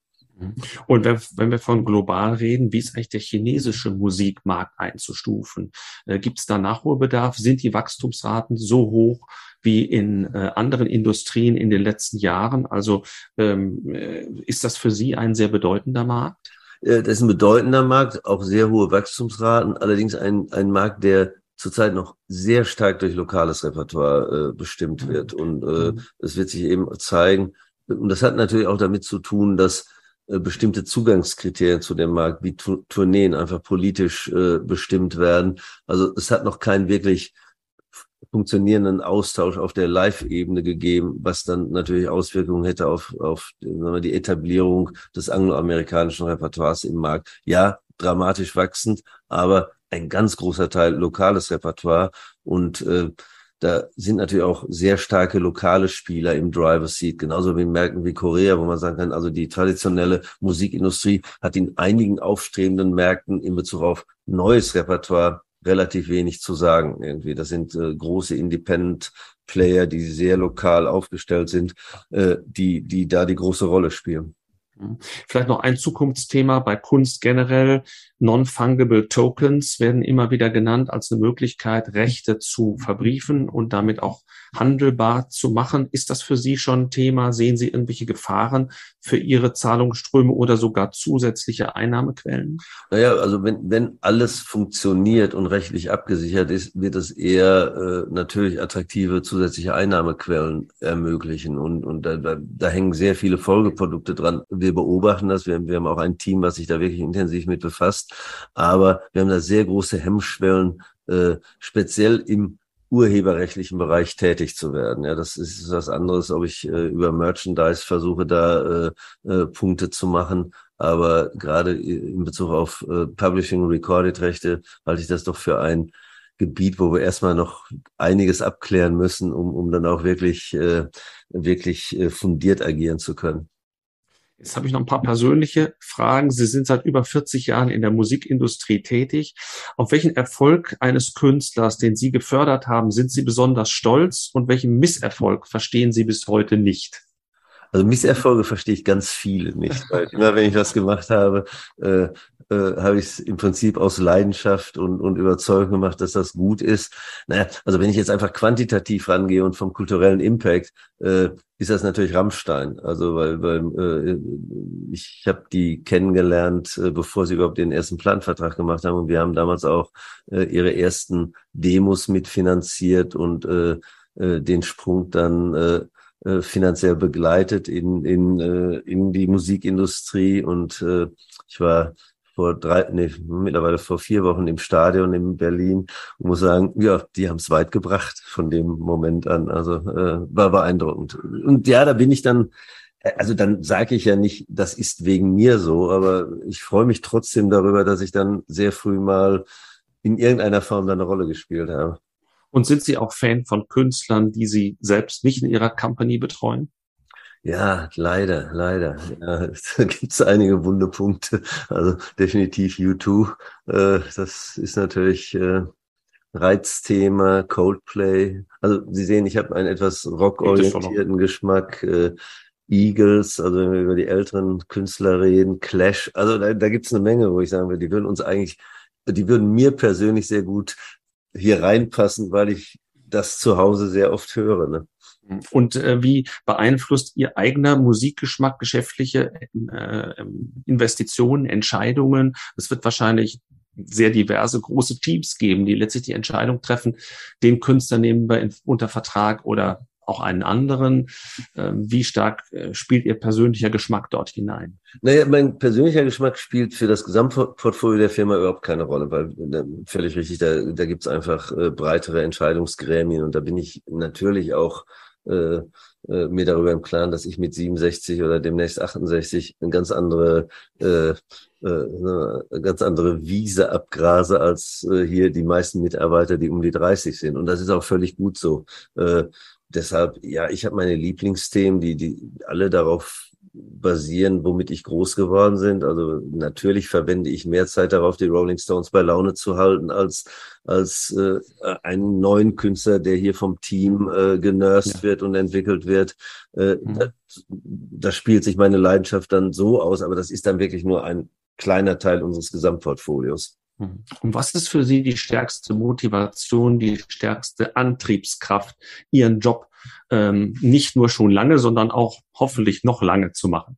Und wenn wir von global reden, wie ist eigentlich der chinesische Musikmarkt einzustufen? Gibt es da Nachholbedarf? Sind die Wachstumsraten so hoch wie in anderen Industrien in den letzten Jahren? Also ist das für Sie ein sehr bedeutender Markt? Das ist ein bedeutender Markt, auch sehr hohe Wachstumsraten, allerdings ein Markt, der zurzeit noch sehr stark durch lokales Repertoire bestimmt wird. Und das wird sich eben zeigen. Und das hat natürlich auch damit zu tun, dass bestimmte Zugangskriterien zu dem Markt, wie Tourneen, einfach politisch bestimmt werden. Also es hat noch keinen wirklich funktionierenden Austausch auf der Live-Ebene gegeben, was dann natürlich Auswirkungen hätte auf die Etablierung des angloamerikanischen Repertoires im Markt. Ja, dramatisch wachsend, aber ein ganz großer Teil lokales Repertoire. Und da sind natürlich auch sehr starke lokale Spieler im Driver's Seat, genauso wie in Märkten wie Korea, wo man sagen kann, also die traditionelle Musikindustrie hat in einigen aufstrebenden Märkten in Bezug auf neues Repertoire relativ wenig zu sagen irgendwie. Das sind große Independent-Player, die sehr lokal aufgestellt sind, die da die große Rolle spielen. Vielleicht noch ein Zukunftsthema bei Kunst generell. Non-fungible Tokens werden immer wieder genannt als eine Möglichkeit, Rechte zu verbriefen und damit auch handelbar zu machen. Ist das für Sie schon ein Thema? Sehen Sie irgendwelche Gefahren für Ihre Zahlungsströme oder sogar zusätzliche Einnahmequellen? Naja, also wenn alles funktioniert und rechtlich abgesichert ist, wird es eher natürlich attraktive zusätzliche Einnahmequellen ermöglichen. Und da hängen sehr viele Folgeprodukte dran. Wir beobachten das. Wir haben auch ein Team, was sich da wirklich intensiv mit befasst. Aber wir haben da sehr große Hemmschwellen, speziell im urheberrechtlichen Bereich tätig zu werden. Ja, das ist was anderes, ob ich über Merchandise versuche, da Punkte zu machen. Aber gerade in Bezug auf Publishing, Recorded-Rechte halte ich das doch für ein Gebiet, wo wir erstmal noch einiges abklären müssen, um dann auch wirklich fundiert agieren zu können. Jetzt habe ich noch ein paar persönliche Fragen. Sie sind seit über 40 Jahren in der Musikindustrie tätig. Auf welchen Erfolg eines Künstlers, den Sie gefördert haben, sind Sie besonders stolz und welchen Misserfolg verstehen Sie bis heute nicht? Also Misserfolge verstehe ich ganz viele nicht, weil immer wenn ich was gemacht habe, habe ich es im Prinzip aus Leidenschaft und Überzeugung gemacht, dass das gut ist. Naja, also wenn ich jetzt einfach quantitativ rangehe und vom kulturellen Impact, ist das natürlich Rammstein. Also weil ich habe die kennengelernt, bevor sie überhaupt den ersten Plattenvertrag gemacht haben, und wir haben damals auch ihre ersten Demos mitfinanziert und den Sprung dann finanziell begleitet in die Musikindustrie. Und ich war vor 4 Wochen im Stadion in Berlin und muss sagen, ja, die haben es weit gebracht von dem Moment an. Also war beeindruckend. Und ja, da bin ich dann, also dann sage ich ja nicht, das ist wegen mir so, aber ich freue mich trotzdem darüber, dass ich dann sehr früh mal in irgendeiner Form dann eine Rolle gespielt habe. Und sind Sie auch Fan von Künstlern, die Sie selbst nicht in Ihrer Company betreuen? Ja, leider. Ja, da gibt es einige wunde Punkte. Also definitiv U2. Das ist natürlich Reizthema, Coldplay. Also Sie sehen, ich habe einen etwas rockorientierten Geschmack. Eagles, also wenn wir über die älteren Künstler reden, Clash. Also da gibt es eine Menge, wo ich sagen würde, die würden mir persönlich sehr gut hier reinpassen, weil ich das zu Hause sehr oft höre. Ne? Und wie beeinflusst Ihr eigener Musikgeschmack geschäftliche Investitionen, Entscheidungen? Es wird wahrscheinlich sehr diverse große Teams geben, die letztlich die Entscheidung treffen, den Künstler nehmen wir unter Vertrag oder auch einen anderen. Wie stark spielt Ihr persönlicher Geschmack dort hinein? Naja, mein persönlicher Geschmack spielt für das Gesamtportfolio der Firma überhaupt keine Rolle, weil völlig richtig, da gibt es einfach breitere Entscheidungsgremien, und da bin ich natürlich auch mir darüber im Klaren, dass ich mit 67 oder demnächst 68 eine ganz andere Wiese abgrase als hier die meisten Mitarbeiter, die um die 30 sind. Und das ist auch völlig gut so. Deshalb, ja, ich habe meine Lieblingsthemen, die alle darauf basieren, womit ich groß geworden bin. Also natürlich verwende ich mehr Zeit darauf, die Rolling Stones bei Laune zu halten, als einen neuen Künstler, der hier vom Team genurst wird und entwickelt wird. Da spielt sich meine Leidenschaft dann so aus, aber das ist dann wirklich nur ein kleiner Teil unseres Gesamtportfolios. Und was ist für Sie die stärkste Motivation, die stärkste Antriebskraft, Ihren Job nicht nur schon lange, sondern auch hoffentlich noch lange zu machen?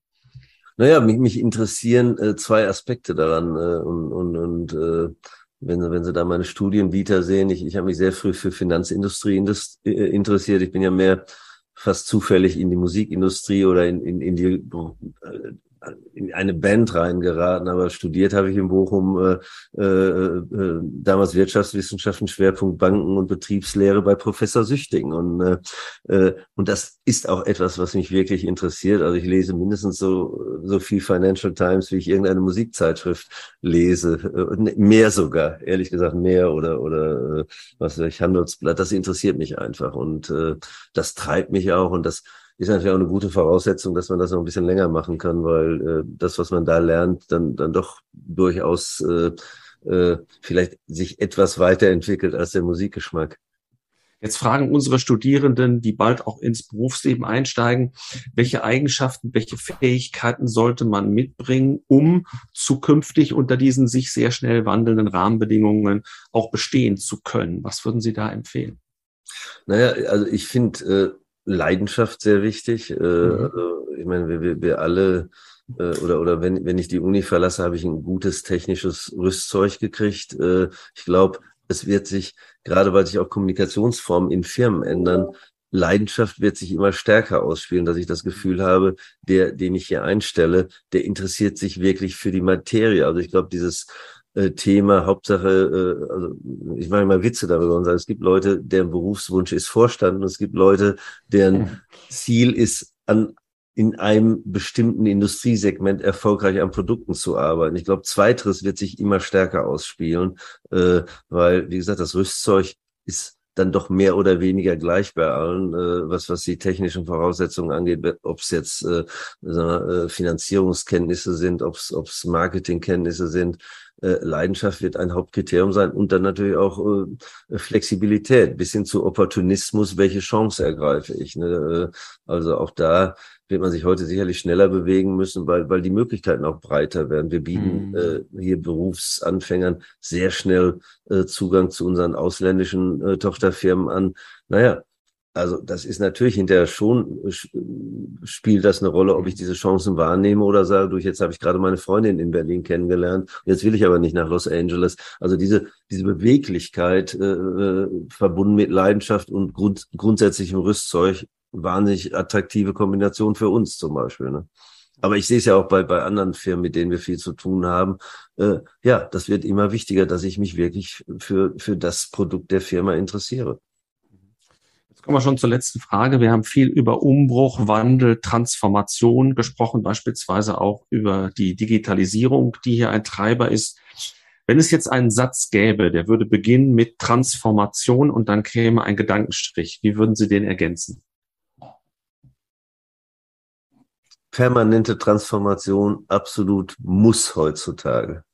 Naja, mich interessieren zwei Aspekte daran. Wenn Sie da meine Studienvita sehen, ich habe mich sehr früh für Finanzindustrie interessiert. Ich bin ja mehr fast zufällig in die Musikindustrie oder in eine Band reingeraten, aber studiert habe ich in Bochum damals Wirtschaftswissenschaften, Schwerpunkt Banken und Betriebslehre bei Professor Süchting. Und das ist auch etwas, was mich wirklich interessiert. Also ich lese mindestens so viel Financial Times, wie ich irgendeine Musikzeitschrift lese. Mehr sogar, ehrlich gesagt mehr oder was weiß ich, Handelsblatt. Das interessiert mich einfach und das treibt mich auch und das ist natürlich auch eine gute Voraussetzung, dass man das noch ein bisschen länger machen kann, weil das, was man da lernt, dann doch durchaus vielleicht sich etwas weiterentwickelt als der Musikgeschmack. Jetzt fragen unsere Studierenden, die bald auch ins Berufsleben einsteigen, welche Eigenschaften, welche Fähigkeiten sollte man mitbringen, um zukünftig unter diesen sich sehr schnell wandelnden Rahmenbedingungen auch bestehen zu können? Was würden Sie da empfehlen? Naja, also ich finde Leidenschaft sehr wichtig. Also ich meine, wir alle oder wenn ich die Uni verlasse, habe ich ein gutes technisches Rüstzeug gekriegt. Ich glaube, es wird sich, gerade weil sich auch Kommunikationsformen in Firmen ändern, Leidenschaft wird sich immer stärker ausspielen, dass ich das Gefühl habe, der, den ich hier einstelle, der interessiert sich wirklich für die Materie. Also ich glaube, dieses Thema, Hauptsache, also ich mache immer Witze darüber und sage, es gibt Leute, deren Berufswunsch ist Vorstand und es gibt Leute, deren Ziel ist, in einem bestimmten Industriesegment erfolgreich an Produkten zu arbeiten. Ich glaube, zweiteres wird sich immer stärker ausspielen, weil, wie gesagt, das Rüstzeug ist dann doch mehr oder weniger gleich bei allen, was die technischen Voraussetzungen angeht, ob es jetzt Finanzierungskenntnisse sind, ob es Marketingkenntnisse sind. Leidenschaft wird ein Hauptkriterium sein und dann natürlich auch Flexibilität bis hin zu Opportunismus, welche Chance ergreife ich, ne? Also auch da wird man sich heute sicherlich schneller bewegen müssen, weil die Möglichkeiten auch breiter werden. Wir bieten hier Berufsanfängern sehr schnell Zugang zu unseren ausländischen Tochterfirmen an. Naja, also das ist natürlich hinterher schon, spielt das eine Rolle, ob ich diese Chancen wahrnehme oder sage, durch jetzt habe ich gerade meine Freundin in Berlin kennengelernt, jetzt will ich aber nicht nach Los Angeles. Also diese Beweglichkeit verbunden mit Leidenschaft und grundsätzlichem Rüstzeug, wahnsinnig attraktive Kombination für uns zum Beispiel, ne? Aber ich sehe es ja auch bei anderen Firmen, mit denen wir viel zu tun haben. Ja, das wird immer wichtiger, dass ich mich wirklich für das Produkt der Firma interessiere. Kommen wir schon zur letzten Frage. Wir haben viel über Umbruch, Wandel, Transformation gesprochen, beispielsweise auch über die Digitalisierung, die hier ein Treiber ist. Wenn es jetzt einen Satz gäbe, der würde beginnen mit Transformation und dann käme ein Gedankenstrich. Wie würden Sie den ergänzen? Permanente Transformation, absolut muss heutzutage.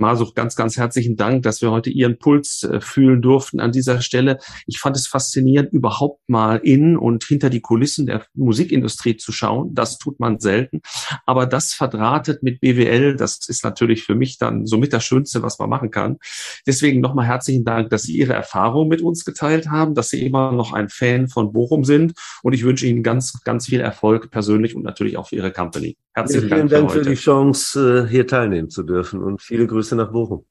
Masuch, ganz, ganz herzlichen Dank, dass wir heute Ihren Puls fühlen durften an dieser Stelle. Ich fand es faszinierend, überhaupt mal in und hinter die Kulissen der Musikindustrie zu schauen. Das tut man selten. Aber das verdrahtet mit BWL, das ist natürlich für mich dann somit das Schönste, was man machen kann. Deswegen nochmal herzlichen Dank, dass Sie Ihre Erfahrung mit uns geteilt haben, dass Sie immer noch ein Fan von Bochum sind. Und ich wünsche Ihnen ganz, ganz viel Erfolg persönlich und natürlich auch für Ihre Company. Herzlichen Dank für die Chance, hier teilnehmen zu dürfen und viele Grüße nach Bochum.